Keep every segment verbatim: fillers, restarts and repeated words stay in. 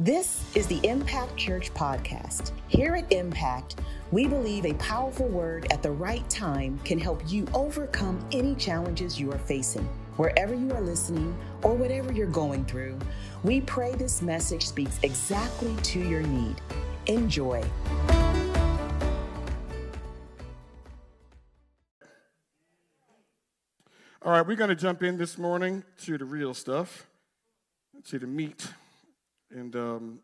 This is the Impact Church podcast. Here at Impact, we believe a powerful word at the right time can help you overcome any challenges you are facing. Wherever you are listening or whatever you're going through, we pray this message speaks exactly to your need. Enjoy. All right, we're going to jump in this morning to the real stuff, to the meat. And um,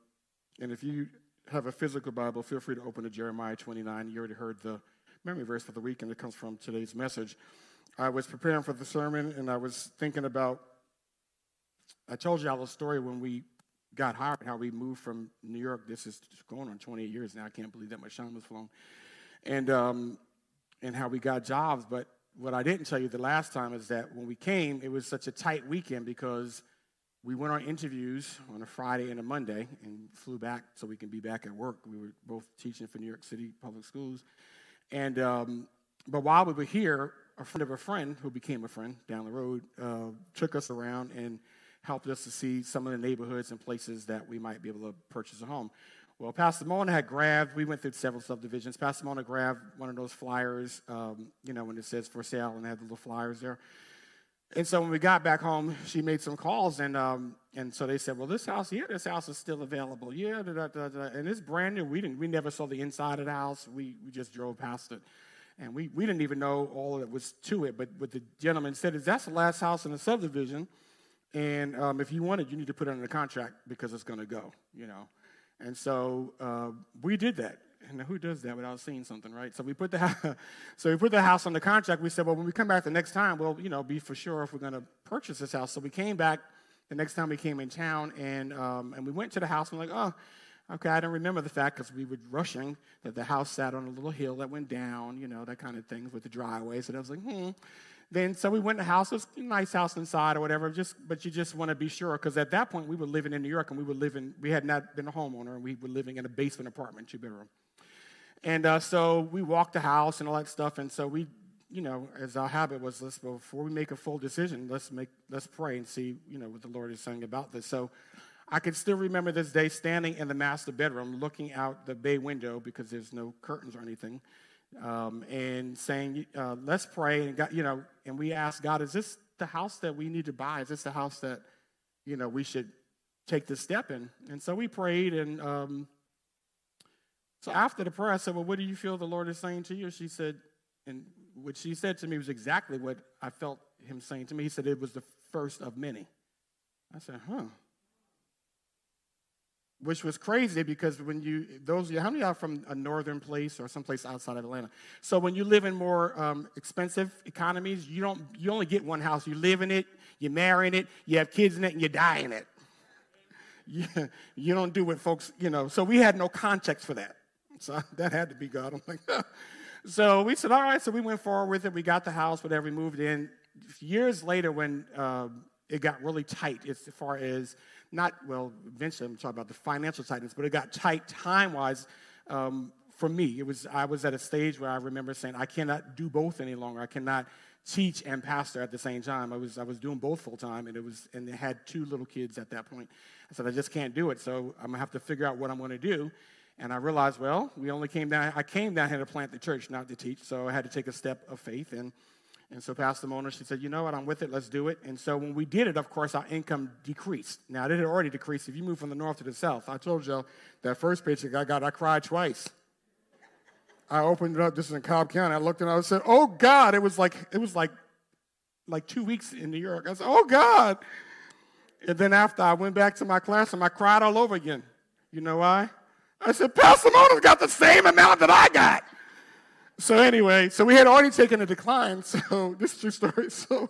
and if you have a physical Bible, feel free to open to Jeremiah twenty-nine. You already heard the memory verse for the week, and it comes from today's message. I was preparing for the sermon, and I was thinking about, I told you all the story when we got hired, how we moved from New York. This is going on twenty-eight years now. I can't believe that much time has flown. And, um, and how we got jobs. But what I didn't tell you the last time is that when we came, it was such a tight weekend because we went on interviews on a Friday and a Monday and flew back so we can be back at work. We were both teaching for New York City public schools. And um, but while we were here, a friend of a friend who became a friend down the road uh, took us around and helped us to see some of the neighborhoods and places that we might be able to purchase a home. Well, Pastor Mona had grabbed, we went through several subdivisions. Pastor Mona grabbed one of those flyers, um, you know, when it says for sale and they have the little flyers there. And so when we got back home, she made some calls, and um, and so they said, well, this house, yeah, this house is still available. Yeah, da, da, da, da. And it's brand new. We didn't, we never saw the inside of the house. We we just drove past it, and we, we didn't even know all that was to it. But what the gentleman said is that's the last house in the subdivision, and um, if you want it, you need to put it under contract because it's going to go, you know. And so uh, we did that. And who does that without seeing something, right? So we put the so we put the house on the contract. We said, well, when we come back the next time, we'll, you know, be for sure if we're going to purchase this house. So we came back the next time we came in town, and um, and we went to the house. And we're like, oh, okay, I don't remember the fact because we were rushing that the house sat on a little hill that went down, you know, that kind of thing with the driveway. So I was like, hmm. Then so we went to the house. It was a nice house inside or whatever. Just but you just want to be sure because at that point we were living in New York and we were living. We had not been a homeowner and we were living in a basement apartment, two bedroom. And uh, so we walked the house and all that stuff. And so we, you know, as our habit was, let's before we make a full decision, let's make let's pray and see, you know, what the Lord is saying about this. So I can still remember this day standing in the master bedroom, looking out the bay window because there's no curtains or anything, um, and saying, uh, "Let's pray." And God, you know, and we asked God, "Is this the house that we need to buy? Is this the house that, you know, we should take this step in?" And so we prayed and. Um, So after the prayer, I said, well, what do you feel the Lord is saying to you? She said, and what she said to me was exactly what I felt him saying to me. He said, it was the first of many. I said, huh. Which was crazy because when you, those of you, how many of you are from a northern place or someplace outside of Atlanta? So when you live in more um, expensive economies, you don't, you only get one house. You live in it, you marry in it, you have kids in it, and you die in it. You, you don't do what folks, you know. So we had no context for that. So that had to be God. I'm like, huh. So we said, all right. So we went forward with it. We got the house, whatever. We moved in. Years later, when uh, it got really tight, as far as not, well, eventually I'm talking about the financial tightness, but it got tight time-wise um, for me. It was I was at a stage where I remember saying, I cannot do both any longer. I cannot teach and pastor at the same time. I was I was doing both full time, and it was and I had two little kids at that point. I said, I just can't do it. So I'm gonna have to figure out what I'm gonna do. And I realized, well, we only came down, I came down here to plant the church, not to teach, so I had to take a step of faith. And and so Pastor Mona, she said, you know what, I'm with it, let's do it. And so when we did it, of course, our income decreased. Now, it had already decreased. If you move from the north to the south, I told you that first paycheck I got, I cried twice. I opened it up, this is in Cobb County, I looked and I said, oh, God, it was like, it was like, like two weeks in New York. I said, oh, God. And then after I went back to my classroom, I cried all over again. You know why? I said, Pastor Mona's got the same amount that I got. So anyway, so we had already taken a decline. So this is a true story. So,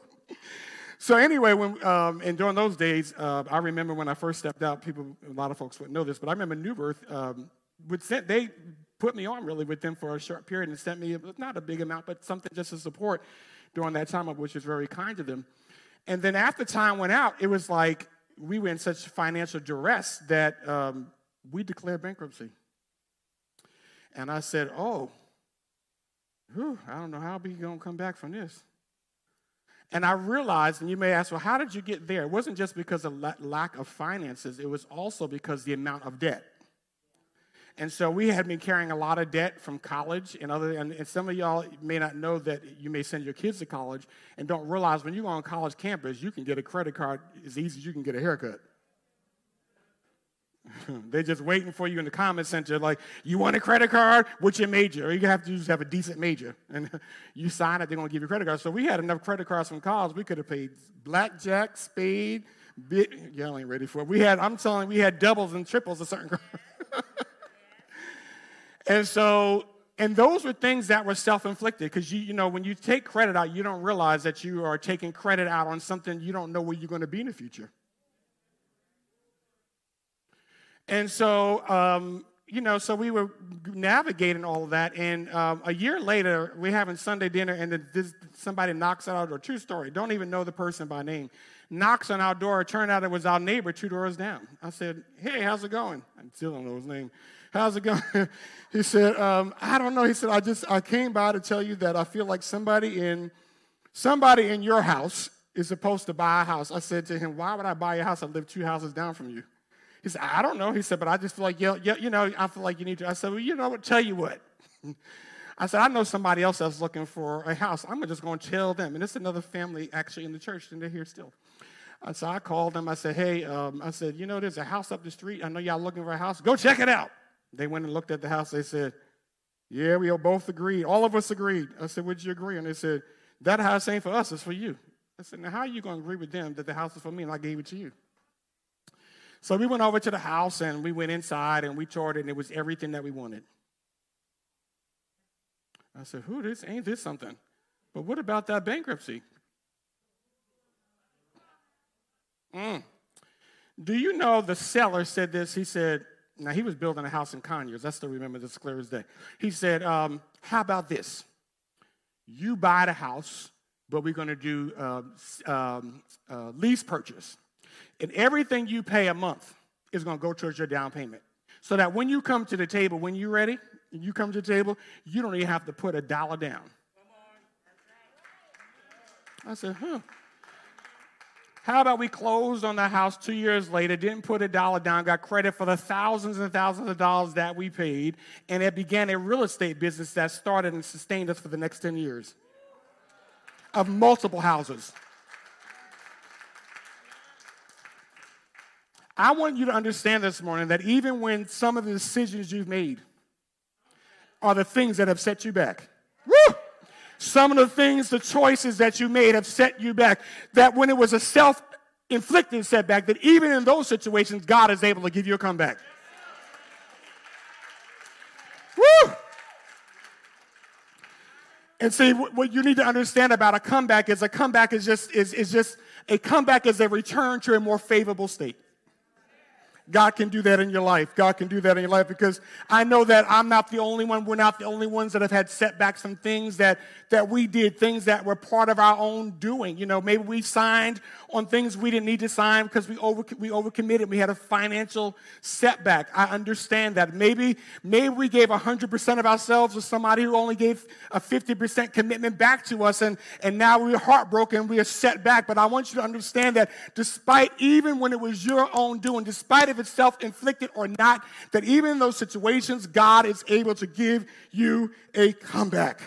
so anyway, when um, and during those days, uh, I remember when I first stepped out, people, a lot of folks wouldn't know this, but I remember New Birth, um, would send, they put me on really with them for a short period and sent me, not a big amount, but something just to support during that time, which was very kind to them. And then after time went out, it was like we were in such financial duress that... Um, we declared bankruptcy. And I said, oh, whew, I don't know how we're going to come back from this. And I realized, and you may ask, well, how did you get there? It wasn't just because of la- lack of finances. It was also because the amount of debt. And so we had been carrying a lot of debt from college. And other, and, and some of y'all may not know that you may send your kids to college and don't realize when you go on college campus, you can get a credit card as easy as you can get a haircut. They're just waiting for you in the comment center, like, you want a credit card? What's your major? Or you have to just have a decent major. And you sign it, they're going to give you a credit card. So we had enough credit cards from college, we could have paid blackjack, spade, bit. Y'all ain't ready for it. We had, I'm telling you, we had doubles and triples of certain cards. And so, and those were things that were self-inflicted, because, you you know, when you take credit out, you don't realize that you are taking credit out on something you don't know where you're going to be in the future. And so, um, you know, so we were navigating all of that. And um, a year later, we're having Sunday dinner, and then this, somebody knocks on our door. True story. Don't even know the person by name. Knocks on our door. Turned out it was our neighbor two doors down. I said, hey, how's it going? I still don't know his name. How's it going? He said, um, I don't know. He said, I just, I came by to tell you that I feel like somebody in, somebody in your house is supposed to buy a house. I said to him, why would I buy your house? I live two houses down from you. He said, I don't know. He said, but I just feel like, yeah, yeah, you know, I feel like you need to. I said, well, you know what, tell you what. I said, I know somebody else that's looking for a house. I'm just going to tell them. And it's another family actually in the church, and they're here still. And so I called them. I said, hey, um, I said, you know, there's a house up the street. I know y'all looking for a house. Go check it out. They went and looked at the house. They said, yeah, we both agreed. All of us agreed. I said, would you agree? And they said, that house ain't for us. It's for you. I said, now how are you going to agree with them that the house is for me and I gave it to you? So we went over to the house, and we went inside, and we toured it, and it was everything that we wanted. I said, who this? Ain't this something? But what about that bankruptcy? Mm. Do you know the seller said this? He said, now he was building a house in Conyers. I still remember this clear as day. He said, um, how about this? You buy the house, but we're going to do uh, um, uh, lease purchase. And everything you pay a month is going to go towards your down payment. So that when you come to the table, when you're ready, and you come to the table, you don't even have to put a dollar down. I said, huh. How about we closed on the house two years later, didn't put a dollar down, got credit for the thousands and thousands of dollars that we paid, and it began a real estate business that started and sustained us for the next ten years of multiple houses. I want you to understand this morning that even when some of the decisions you've made are the things that have set you back, woo! Some of the things, the choices that you made have set you back, that when it was a self-inflicted setback, that even in those situations, God is able to give you a comeback. Woo! And see, what you need to understand about a comeback is a comeback is just, is, is just a comeback is a return to a more favorable state. God can do that in your life. God can do that in your life, because I know that I'm not the only one. We're not the only ones that have had setbacks from things that, that we did, things that were part of our own doing. You know, maybe we signed on things we didn't need to sign because we over we overcommitted. We had a financial setback. I understand that. Maybe maybe we gave one hundred percent of ourselves to somebody who only gave a fifty percent commitment back to us, and, and now we're heartbroken. We are set back. But I want you to understand that despite, even when it was your own doing, despite if it's self-inflicted or not, that even in those situations, God is able to give you a comeback.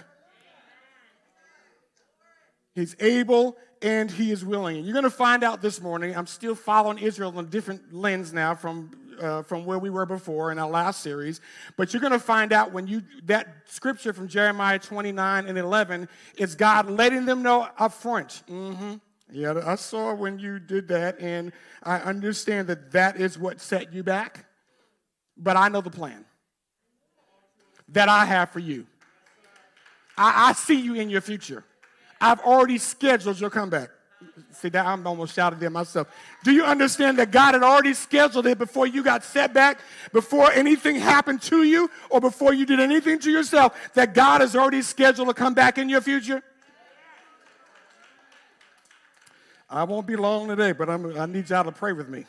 He's able and he is willing. And you're going to find out this morning, I'm still following Israel on a different lens now from uh, from where we were before in our last series, but you're going to find out when you, that scripture from Jeremiah twenty-nine and eleven is God letting them know up front. Mm-hmm. Yeah, I saw when you did that, and I understand that that is what set you back, but I know the plan that I have for you. I, I see you in your future. I've already scheduled your comeback. See, that I'm almost shouting there myself. Do you understand that God had already scheduled it before you got set back, before anything happened to you, or before you did anything to yourself, that God has already scheduled a comeback in your future? I won't be long today, but I'm, I need y'all to pray with me.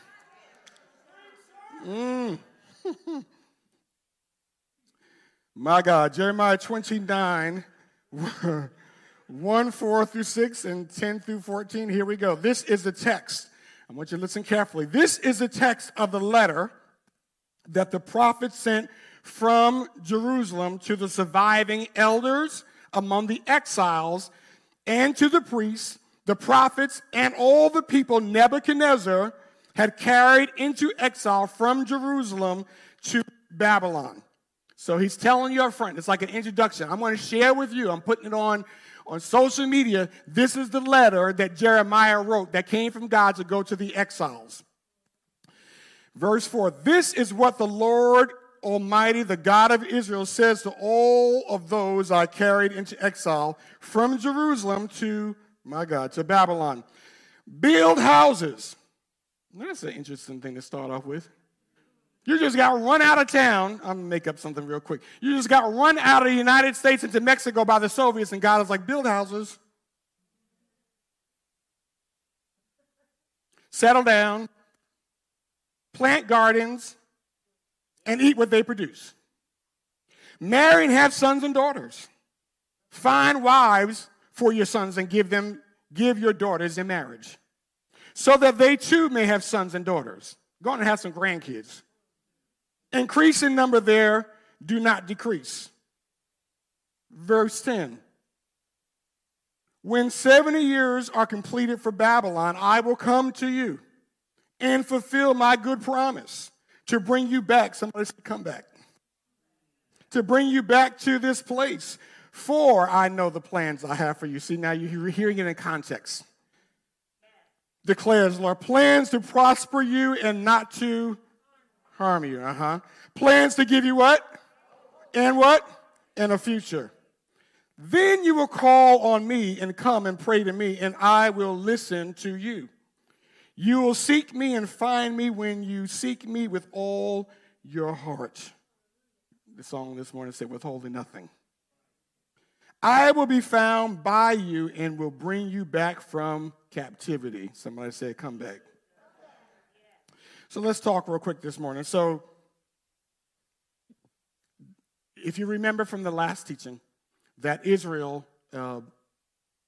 Mm. My God, Jeremiah twenty-nine one, four through six, and ten through fourteen. Here we go. This is the text. I want you to listen carefully. This is the text of the letter that the prophet sent from Jerusalem to the surviving elders among the exiles and to the priests, the prophets, and all the people Nebuchadnezzar had carried into exile from Jerusalem to Babylon. So he's telling you up front. It's like an introduction. I'm going to share with you. I'm putting it on, on social media. This is the letter that Jeremiah wrote that came from God to go to the exiles. Verse four, this is what the Lord Almighty, the God of Israel, says to all of those I carried into exile from Jerusalem to, my God, to Babylon. Build houses. That's an interesting thing to start off with. You just got run out of town. I'm going to make up something real quick. You just got run out of the United States into Mexico by the Soviets, and God is like, build houses. Settle down. Plant gardens, and eat what they produce. Marry and have sons and daughters. Find wives for your sons and give them, give your daughters in marriage, so that they too may have sons and daughters. Go on and have some grandkids. Increase in number there, do not decrease. Verse ten. When seventy years are completed for Babylon, I will come to you and fulfill my good promise to bring you back. Somebody say, come back. To bring you back to this place. For I know the plans I have for you. See, now you're hearing it in context. Declares, Lord, plans to prosper you and not to harm you. Uh-huh. Plans to give you what? And what? And a future. Then you will call on me and come and pray to me, and I will listen to you. You will seek me and find me when you seek me with all your heart. The song this morning said, withholding nothing. I will be found by you and will bring you back from captivity. Somebody said, come back. So let's talk real quick this morning. So if you remember from the last teaching that Israel, uh,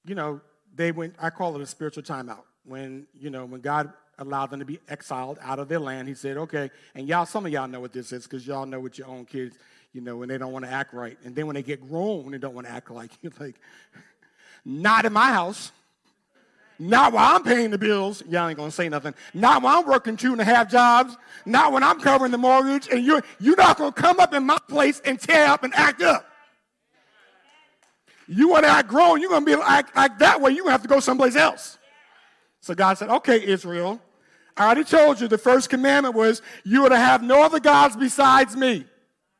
you know, they went, I call it a spiritual timeout. When, you know, when God allowed them to be exiled out of their land, he said, okay, and y'all, some of y'all know what this is because y'all know what your own kids, you know, when they don't want to act right. And then when they get grown, they don't want to act like you. Like, not in my house. Not while I'm paying the bills. Y'all ain't going to say nothing. Not while I'm working two and a half jobs. Not when I'm covering the mortgage. And you're, you're not going to come up in my place and tear up and act up. You want to act grown, you're going to be like, like that way. You're going to have to go someplace else. So God said, okay, Israel, I already told you the first commandment was you are to have no other gods besides me.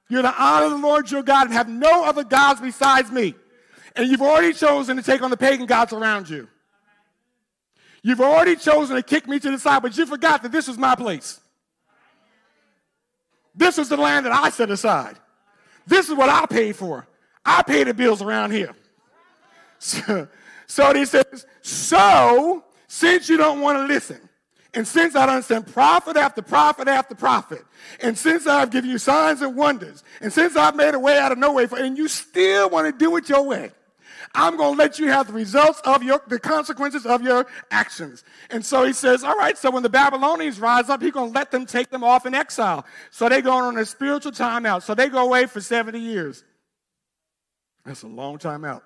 You're to honor the Lord your God and have no other gods besides me. And you've already chosen to take on the pagan gods around you. You've already chosen to kick me to the side, but you forgot that this was my place. This is the land that I set aside. This is what I paid for. I pay the bills around here. So, so he says, so... since you don't want to listen, and since I done sent prophet after prophet after prophet, and since I've given you signs and wonders, and since I've made a way out of no way, for, and you still want to do it your way, I'm going to let you have the results of your, the consequences of your actions. And so he says, all right, so when the Babylonians rise up, he's going to let them take them off in exile. So they're going on a spiritual timeout. So they go away for seventy years. That's a long time out.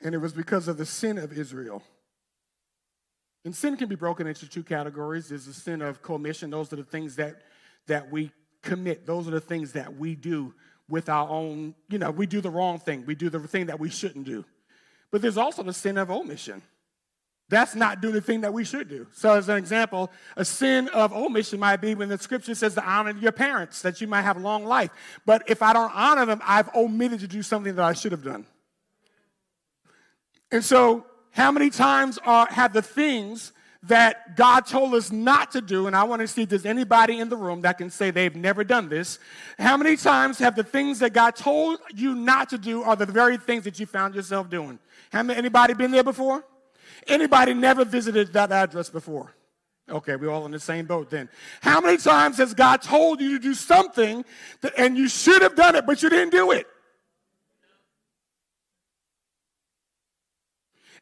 And it was because of the sin of Israel. And sin can be broken into two categories. There's the sin of commission. Those are the things that, that we commit. Those are the things that we do with our own, you know, we do the wrong thing. We do the thing that we shouldn't do. But there's also the sin of omission. That's not doing the thing that we should do. So as an example, a sin of omission might be when the scripture says to honor your parents, that you might have a long life. But if I don't honor them, I've omitted to do something that I should have done. And so how many times are, have the things that God told us not to do, and I want to see if there's anybody in the room that can say they've never done this, how many times have the things that God told you not to do are the very things that you found yourself doing? Have anybody been there before? Anybody never visited that address before? Okay, we're all in the same boat then. How many times has God told you to do something that, and you should have done it, but you didn't do it?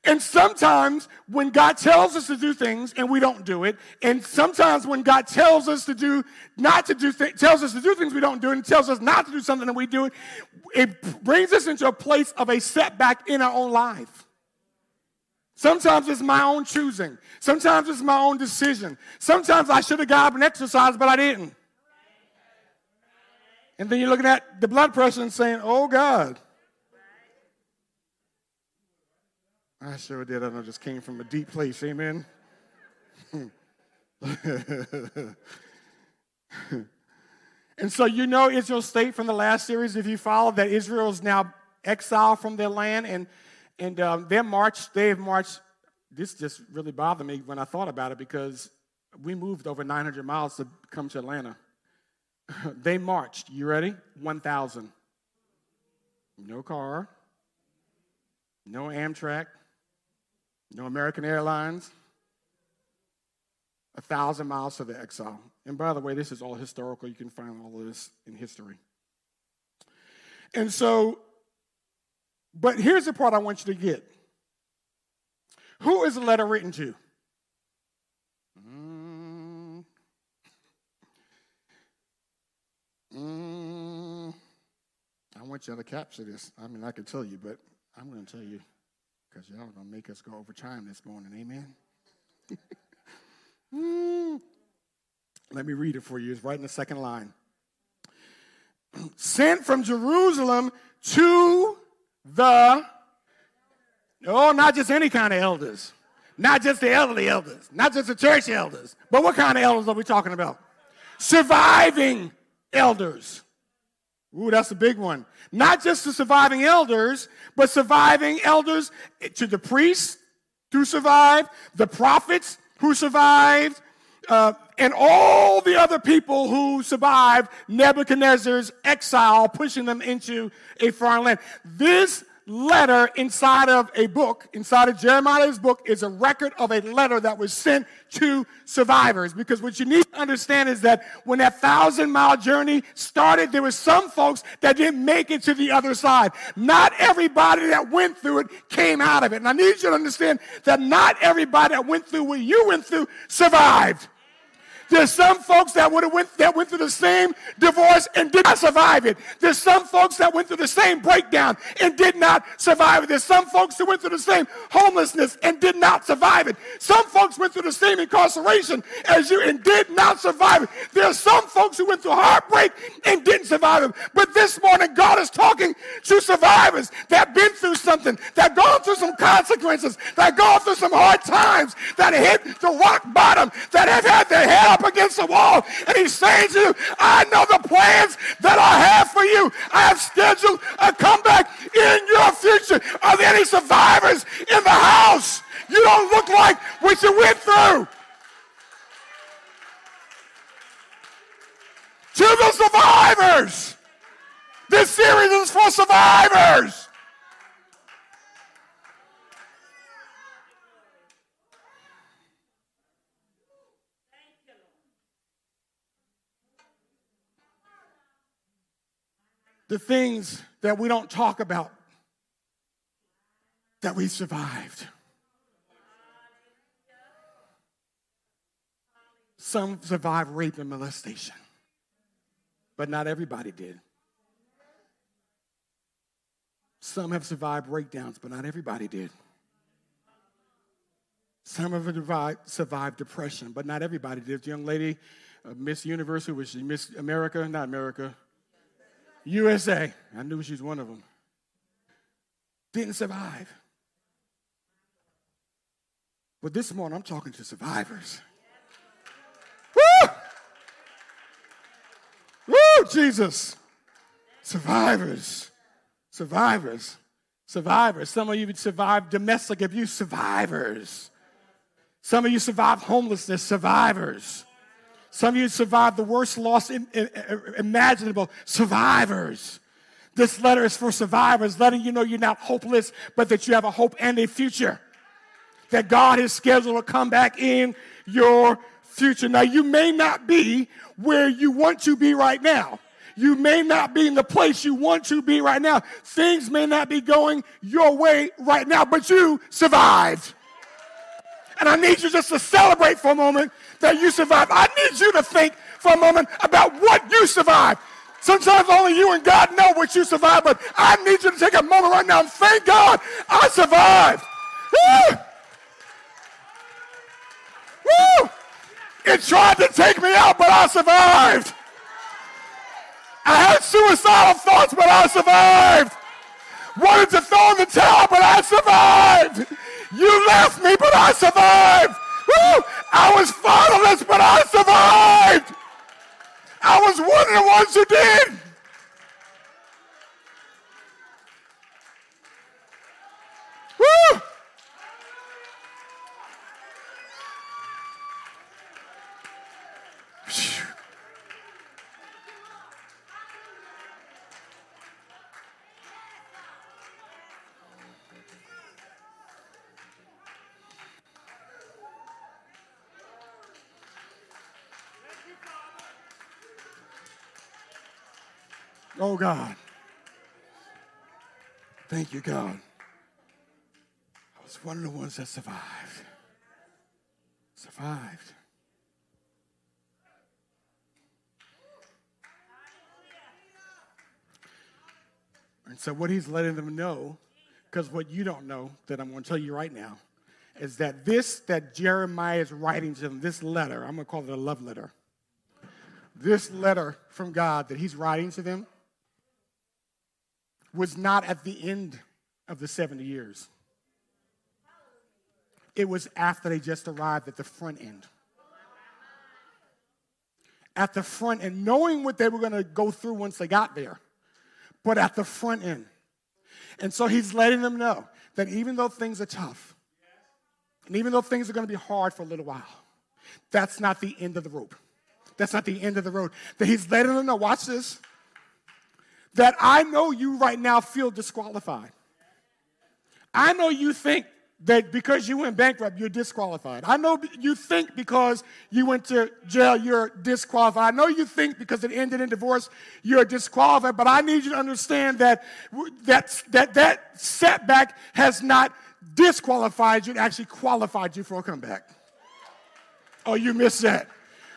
And sometimes when God tells us to do things and we don't do it, and sometimes when God tells us to do not to do th- tells us to do things we don't do, and tells us not to do something and we do it, it brings us into a place of a setback in our own life. Sometimes it's my own choosing. Sometimes it's my own decision. Sometimes I should have got up and exercised, but I didn't. And then you're looking at the blood pressure and saying, "Oh God, I sure did. I know just came from a deep place." Amen. And so you know Israel's state from the last series, if you follow, that Israel is now exiled from their land, and and um, their march, they have marched. This just really bothered me when I thought about it, because we moved over nine hundred miles to come to Atlanta. They marched. You ready? one thousand. No car. No Amtrak. No American Airlines. A thousand miles to the exile. And by the way, this is all historical. You can find all of this in history. And so, but here's the part I want you to get. Who is the letter written to? Mm. Mm. I want y'all to capture this. I mean, I could tell you, but I'm going to tell you, because y'all are going to make us go over time this morning. Amen? mm. Let me read it for you. It's right in the second line. Sent from Jerusalem to the, oh, not just any kind of elders, not just the elderly elders, not just the church elders, but what kind of elders are we talking about? Surviving elders. Ooh, that's a big one. Not just the surviving elders, but surviving elders to the priests who survived, the prophets who survived, uh, and all the other people who survived Nebuchadnezzar's exile, pushing them into a foreign land. This letter inside of a book, inside of Jeremiah's book, is a record of a letter that was sent to survivors. Because what you need to understand is that when that thousand-mile journey started, there were some folks that didn't make it to the other side. Not everybody that went through it came out of it. And I need you to understand that not everybody that went through what you went through survived. There's some folks that would have went that went through the same divorce and did not survive it. There's some folks that went through the same breakdown and did not survive it. There's some folks who went through the same homelessness and did not survive it. Some folks went through the same incarceration as you and did not survive it. There's some folks who went through heartbreak and didn't survive it. But this morning, God is talking to survivors that have been through something, that have gone through some consequences, that have gone through some hard times, that hit the rock bottom, that have had their head up against the wall, and he's saying to you, I know the plans that I have for you. I have scheduled a comeback in your future. Are there any survivors in the house? You don't look like what you went through. To the survivors, this series is for survivors. The things that we don't talk about that we survived. Some survived rape and molestation, but not everybody did. Some have survived breakdowns, but not everybody did. Some have survived depression, but not everybody did. The young lady, uh, Miss Universe, who was Miss America, not America, U S A, I knew she was one of them, didn't survive. But this morning, I'm talking to survivors. Woo! Woo, Jesus. Survivors. Survivors. Survivors. Some of you survived domestic abuse. Survivors. Some of you survived homelessness. Survivors. Some of you survived the worst loss imaginable. Survivors. This letter is for survivors, letting you know you're not hopeless, but that you have a hope and a future. That God has scheduled a comeback in your future. Now, you may not be where you want to be right now. You may not be in the place you want to be right now. Things may not be going your way right now, but you survived. And I need you just to celebrate for a moment that you survived. I need you to think for a moment about what you survived. Sometimes only you and God know what you survived, but I need you to take a moment right now and thank God I survived. Woo! Woo! It tried to take me out, but I survived. I had suicidal thoughts, but I survived. Wanted to throw in the towel, but I survived. You left me, but I survived. Woo! I was fatherless, but I survived. I was one of the ones who did. Woo! Oh, God. Thank you, God. I was one of the ones that survived. Survived. And so what he's letting them know, because what you don't know that I'm going to tell you right now, is that this that Jeremiah is writing to them, this letter, I'm going to call it a love letter, this letter from God that he's writing to them, was not at the end of the seventy years. It was after they just arrived at the front end. At the front end, knowing what they were going to go through once they got there, but at the front end. And so he's letting them know that even though things are tough, and even though things are going to be hard for a little while, that's not the end of the rope. That's not the end of the road. That he's letting them know, watch this, that I know you right now feel disqualified. I know you think that because you went bankrupt, you're disqualified. I know you think because you went to jail, you're disqualified. I know you think because it ended in divorce, you're disqualified. But I need you to understand that that, that, that setback has not disqualified you. It actually qualified you for a comeback. Oh, you missed that.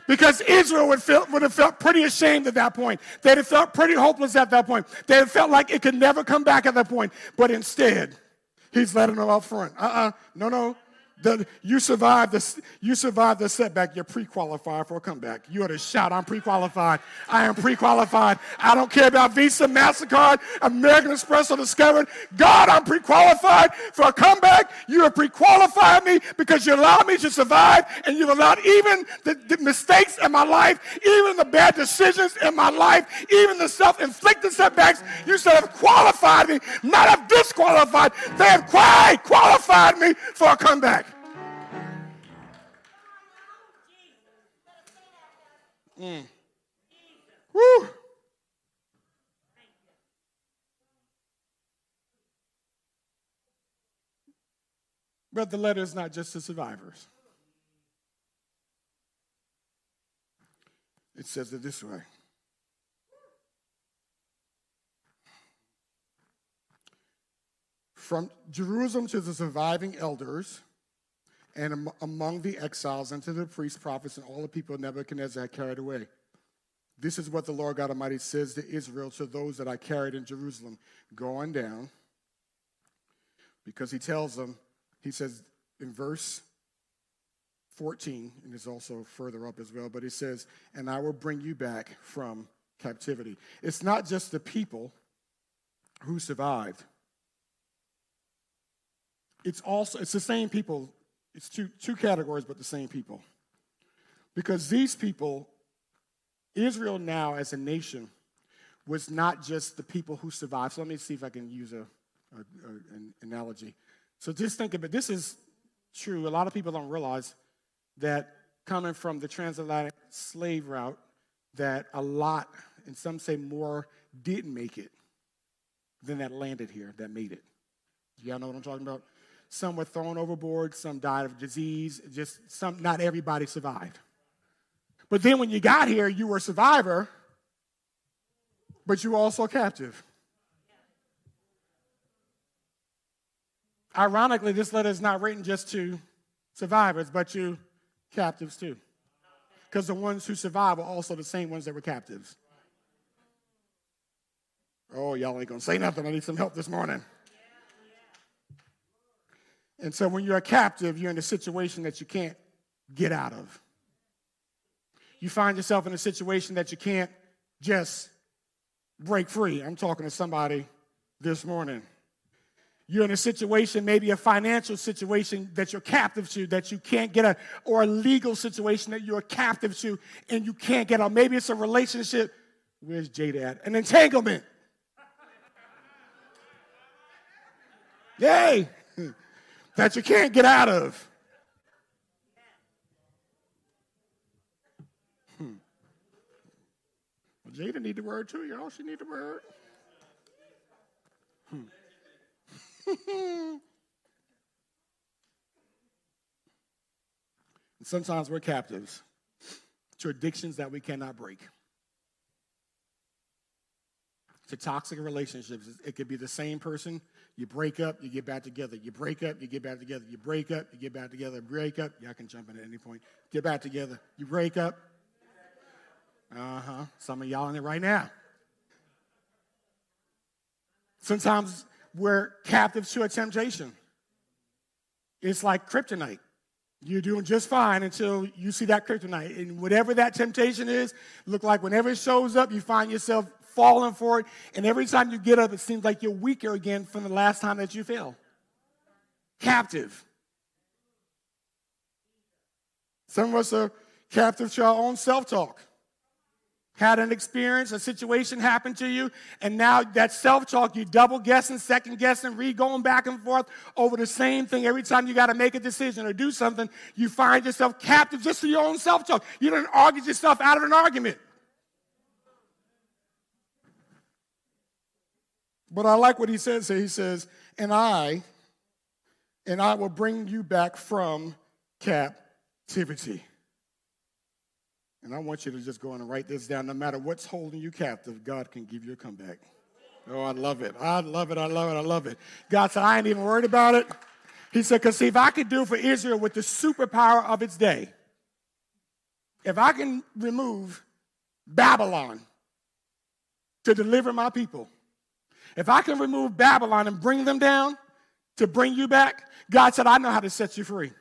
Because Israel would, feel, would have felt pretty ashamed at that point. They'd have felt pretty hopeless at that point. They'd have felt like it could never come back at that point. But instead, he's letting them out front. Uh-uh, no, no. The, you, survived the, you survived the setback. You're pre-qualified for a comeback. You ought to shout, I'm pre-qualified. I am pre-qualified. I don't care about Visa, MasterCard, American Express, or Discover. God, I'm pre-qualified for a comeback. You have pre-qualified me because you allowed me to survive, and you've allowed even the, the mistakes in my life, even the bad decisions in my life, even the self-inflicted setbacks. You should have qualified me, not have disqualified. They have quite qualified me for a comeback. Mm. Woo. But the letter is not just to survivors. It says it this way. From Jerusalem to the surviving elders and among the exiles, unto the priests, prophets, and all the people Nebuchadnezzar had carried away. This is what the Lord God Almighty says to Israel, to those that I carried in Jerusalem. Go on down, because he tells them, he says in verse fourteen, and it's also further up as well, but he says, and I will bring you back from captivity. It's not just the people who survived. It's also, it's the same people. It's two, two categories, but the same people. Because these people, Israel now as a nation, was not just the people who survived. So let me see if I can use a, a, a, an analogy. So just think of it. This is true. A lot of people don't realize that coming from the transatlantic slave route, that a lot, and some say more, didn't make it than that landed here, that made it. Y'all know what I'm talking about? Some were thrown overboard, some died of disease, just some, not everybody survived. But then when you got here, you were a survivor, but you were also captive. Ironically, this letter is not written just to survivors, but to captives too. Because the ones who survived were also the same ones that were captives. Oh, y'all ain't going to say nothing. I need some help this morning. And so when you're a captive, you're in a situation that you can't get out of. You find yourself in a situation that you can't just break free. I'm talking to somebody this morning. You're in a situation, maybe a financial situation that you're captive to, that you can't get out, or a legal situation that you're captive to and you can't get out. Maybe it's a relationship. Where's Jada at? An entanglement. Yay! That you can't get out of. Hmm. Well, Jada need the word too, y'all. She need the word. Hmm. And sometimes we're captives to addictions that we cannot break, to toxic relationships. It could be the same person. You break up, you get back together. You break up, you get back together. You break up, you get back together. Break up. Y'all can jump in at any point. Get back together. You break up. Uh-huh. Some of y'all in it right now. Sometimes we're captive to a temptation. It's like kryptonite. You're doing just fine until you see that kryptonite. And whatever that temptation is, look like whenever it shows up, you find yourself falling for it. And every time you get up, it seems like you're weaker again from the last time that you fell. Captive. Some of us are captive to our own self-talk. Had an experience, a situation happened to you, and now that self-talk, you double-guessing, second-guessing, re-going back and forth over the same thing. Every time you got to make a decision or do something, you find yourself captive just to your own self-talk. You don't argue yourself out of an argument. But I like what he says here. He says, and I, and I will bring you back from captivity. And I want you to just go in and write this down. No matter what's holding you captive, God can give you a comeback. Oh, I love it. I love it. I love it. I love it. God said, I ain't even worried about it. He said, because see, if I could do for Israel with the superpower of its day, if I can remove Babylon to deliver my people, if I can remove Babylon and bring them down to bring you back, God said, I know how to set you free.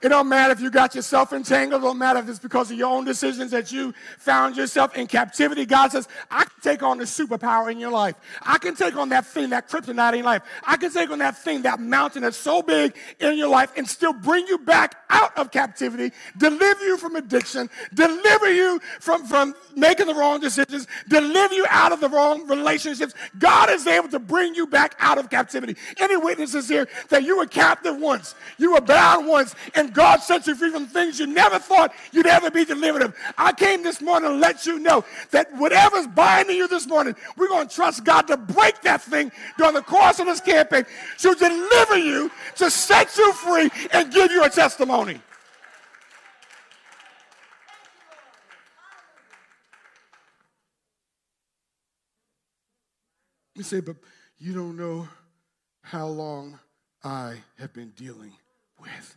It don't matter if you got yourself entangled. It don't matter if it's because of your own decisions that you found yourself in captivity. God says, I can take on the superpower in your life. I can take on that thing, that kryptonite in life. I can take on that thing, that mountain that's so big in your life and still bring you back out of captivity, deliver you from addiction, deliver you from, from making the wrong decisions, deliver you out of the wrong relationships. God is able to bring you back out of captivity. Any witnesses here that you were captive once, you were bound once, and God set you free from things you never thought you'd ever be delivered of. I came this morning to let you know that whatever's binding you this morning, we're going to trust God to break that thing during the course of this campaign, to deliver you, to set you free, and give you a testimony. You say, but you don't know how long I have been dealing with.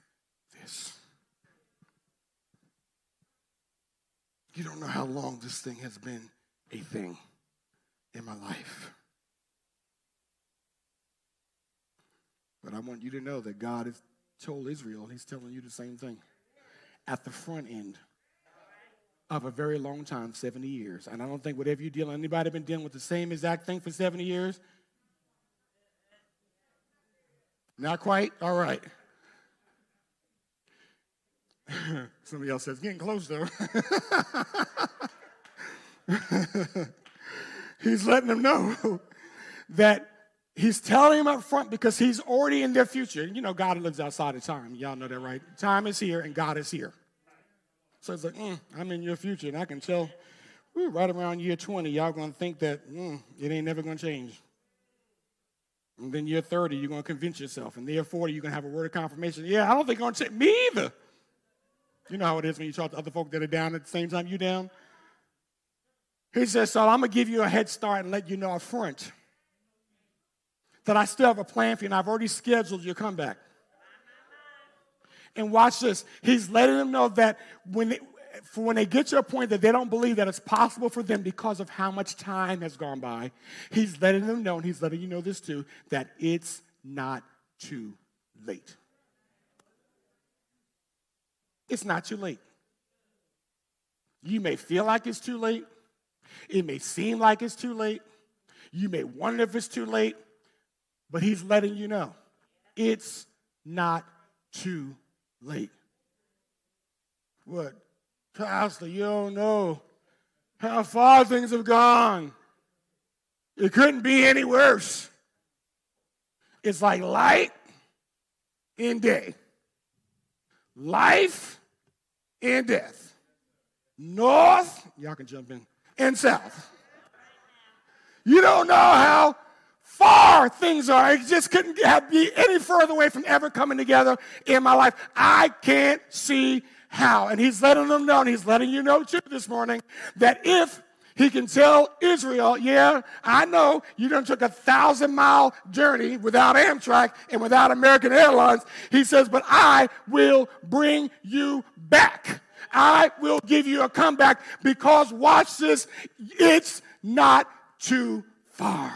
You don't know how long this thing has been a thing in my life. But I want you to know that God has told Israel, he's telling you the same thing. At the front end of a very long time, seventy years. And I don't think whatever you're dealing, anybody been dealing with the same exact thing for seventy years? Not quite? All right. Somebody else says, getting close, though. He's letting them know that he's telling them up front because he's already in their future. You know, God lives outside of time. Y'all know that, right? Time is here, and God is here. So it's like, mm, I'm in your future, and I can tell woo, right around year twenty, y'all going to think that mm, it ain't never going to change. And then year thirty, you're going to convince yourself. And year forty, you're going to have a word of confirmation. Yeah, I don't think it's going to change. Me either. You know how it is when you talk to other folk that are down at the same time you down. He says, so I'm going to give you a head start and let you know up front that I still have a plan for you, and I've already scheduled your comeback. And watch this. He's letting them know that when they, for when they get to a point that they don't believe that it's possible for them because of how much time has gone by, he's letting them know, and he's letting you know this too, that it's not too late. It's not too late. You may feel like it's too late. It may seem like it's too late. You may wonder if it's too late. But he's letting you know, it's not too late. What? Pastor, you don't know how far things have gone. It couldn't be any worse. It's like light and day. Life and death. North, y'all can jump in, and south. You don't know how far things are. It just couldn't be any further away from ever coming together in my life. I can't see how. And he's letting them know, and he's letting you know too this morning, that if he can tell Israel, yeah, I know you done took a thousand-mile journey without Amtrak and without American Airlines. He says, but I will bring you back. I will give you a comeback because, watch this, it's not too far.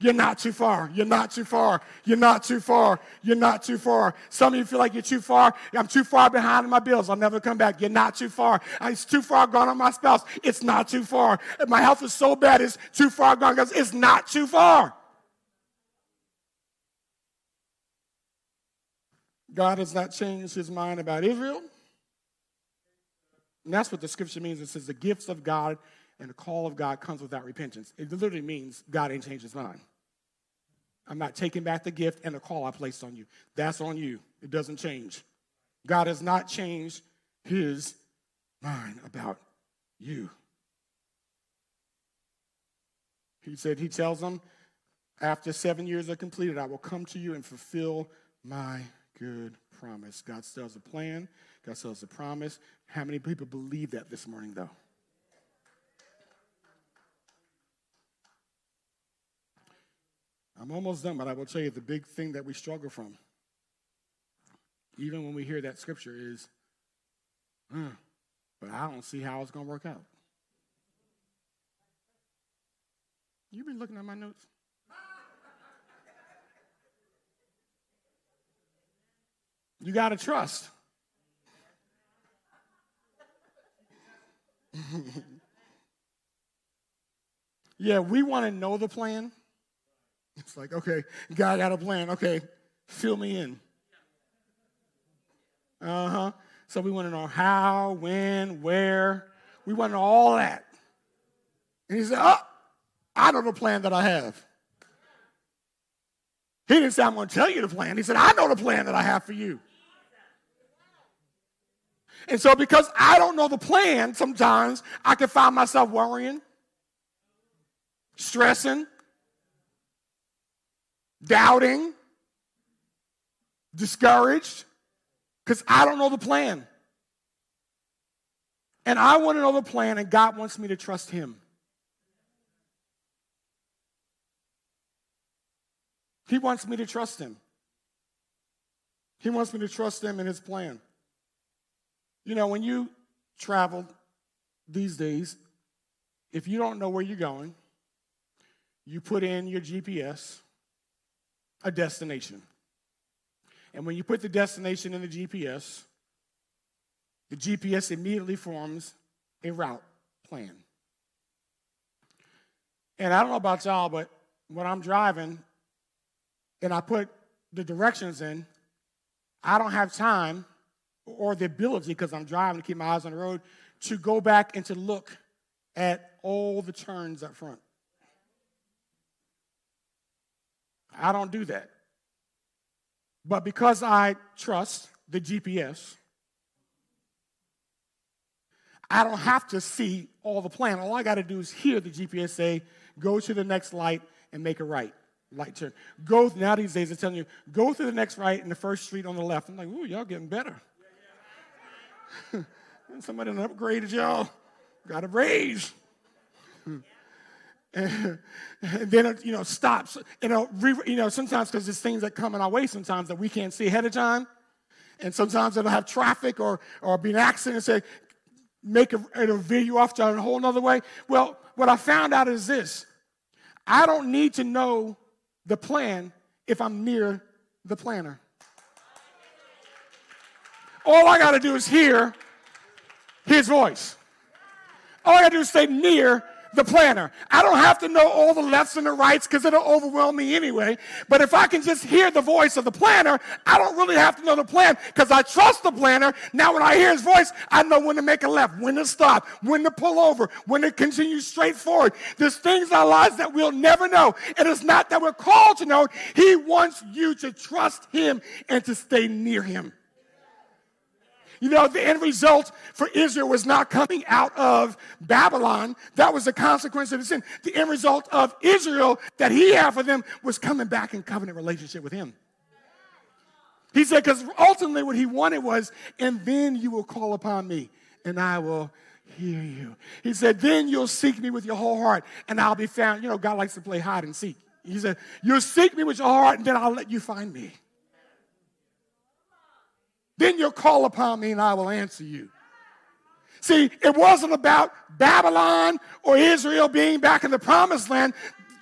You're not too far. You're not too far. You're not too far. You're not too far. Some of you feel like you're too far. I'm too far behind in my bills. I'll never come back. You're not too far. It's too far gone on my spouse. It's not too far. My health is so bad. It's too far gone. Guys, it's not too far. God has not changed his mind about Israel. And that's what the scripture means. It says the gifts of God and the call of God comes without repentance. It literally means God ain't changed his mind. I'm not taking back the gift and the call I placed on you. That's on you. It doesn't change. God has not changed his mind about you. He said, he tells them, after seven years are completed, I will come to you and fulfill my good promise. God still has a plan. God still has a promise. How many people believe that this morning, though? I'm almost done, but I will tell you the big thing that we struggle from, even when we hear that scripture, is, mm, but I don't see how it's going to work out. You've been looking at my notes? You got to trust. Yeah, we want to know the plan. It's like, okay, God got a plan. Okay, fill me in. Uh-huh. So we want to know how, when, where. We want to know all that. And he said, oh, I know the plan that I have. He didn't say, I'm going to tell you the plan. He said, I know the plan that I have for you. And so because I don't know the plan, sometimes I can find myself worrying, stressing, doubting, discouraged, because I don't know the plan. And I want to know the plan, and God wants me to trust him. He wants me to trust him. He wants me to trust him in his plan. You know, when you travel these days, if you don't know where you're going, you put in your G P S, a destination. And when you put the destination in the G P S, the G P S immediately forms a route plan. And I don't know about y'all, but when I'm driving and I put the directions in, I don't have time or the ability, because I'm driving to keep my eyes on the road, to go back and to look at all the turns up front. I don't do that. But because I trust the G P S, I don't have to see all the plan. All I got to do is hear the G P S say, go to the next light and make a right, light turn. Go, now these days they're telling you, go to the next right and the first street on the left. I'm like, ooh, y'all getting better. And somebody done upgraded y'all. Got a raise. And then it, you know, stops. You know, re, you know sometimes because there's things that come in our way sometimes that we can't see ahead of time. And sometimes it'll have traffic or, or be an accident and say, make a, it'll veer you off to a whole nother way. Well, what I found out is this. I don't need to know the plan if I'm near the planner. All I got to do is hear his voice. All I got to do is stay near the planner. I don't have to know all the lefts and the rights because it'll overwhelm me anyway. But if I can just hear the voice of the planner, I don't really have to know the plan because I trust the planner. Now when I hear his voice, I know when to make a left, when to stop, when to pull over, when to continue straight forward. There's things in our lives that we'll never know. And it's not that we're called to know. He wants you to trust him and to stay near him. You know, the end result for Israel was not coming out of Babylon. That was the consequence of the sin. The end result of Israel that he had for them was coming back in covenant relationship with him. He said, because ultimately what he wanted was, and then you will call upon me, and I will hear you. He said, then you'll seek me with your whole heart, and I'll be found. You know, God likes to play hide and seek. He said, you'll seek me with your heart, and then I'll let you find me. Then you'll call upon me and I will answer you. See, it wasn't about Babylon or Israel being back in the promised land.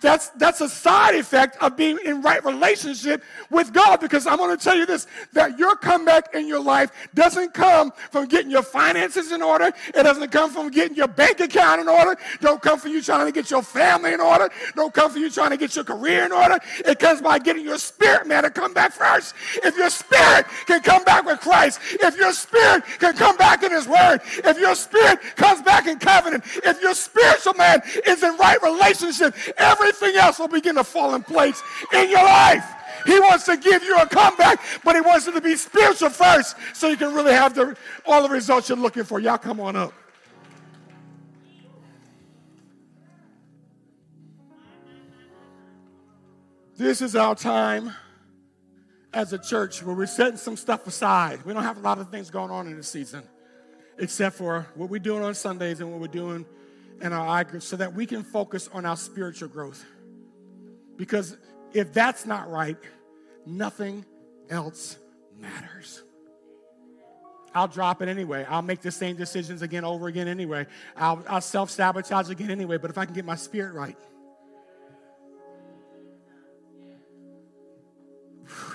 That's, that's a side effect of being in right relationship with God, because I'm going to tell you this, that your comeback in your life doesn't come from getting your finances in order. It doesn't come from getting your bank account in order. Don't come from you trying to get your family in order. Don't come from you trying to get your career in order. It comes by getting your spirit, man, to come back first. If your spirit can come back with Christ, if your spirit can come back in his word, if your spirit comes back in covenant, if your spiritual man is in right relationship, every Everything else will begin to fall in place in your life. He wants to give you a comeback, but he wants it to be spiritual first so you can really have the, all the results you're looking for. Y'all come on up. This is our time as a church where we're setting some stuff aside. We don't have a lot of things going on in this season except for what we're doing on Sundays and what we're doing and our eye group, so that we can focus on our spiritual growth. Because if that's not right, nothing else matters. I'll drop it anyway. I'll make the same decisions again over again anyway. I'll, I'll self-sabotage again anyway, but if I can get my spirit right.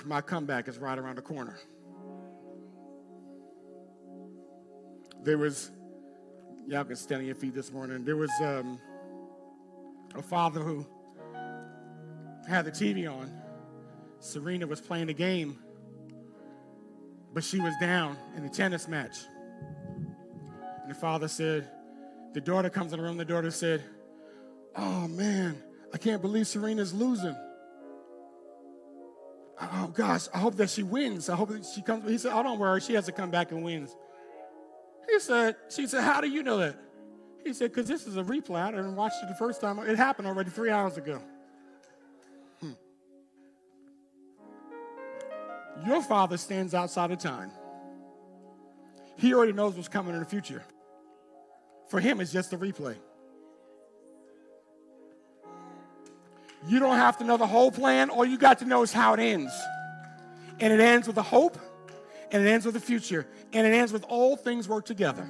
My comeback is right around the corner. There was... Y'all can stand on your feet this morning. There was um, a father who had the T V on. Serena was playing the game, but she was down in the tennis match. And the father said, the daughter comes in the room. The daughter said, oh, man, I can't believe Serena's losing. Oh, gosh, I hope that she wins. I hope that she comes. He said, oh, don't worry. She has to come back and wins. He said, she said, how do you know that? He said, because this is a replay. I didn't watch it the first time. It happened already three hours ago. Hmm. Your father stands outside of time. He already knows what's coming in the future. For him, it's just a replay. You don't have to know the whole plan. All you got to know is how it ends. And it ends with a hope. And it ends with the future. And it ends with all things work together.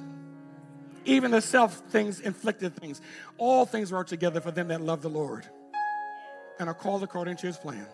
Even the self things, inflicted things. All things work together for them that love the Lord and are called according to his plan.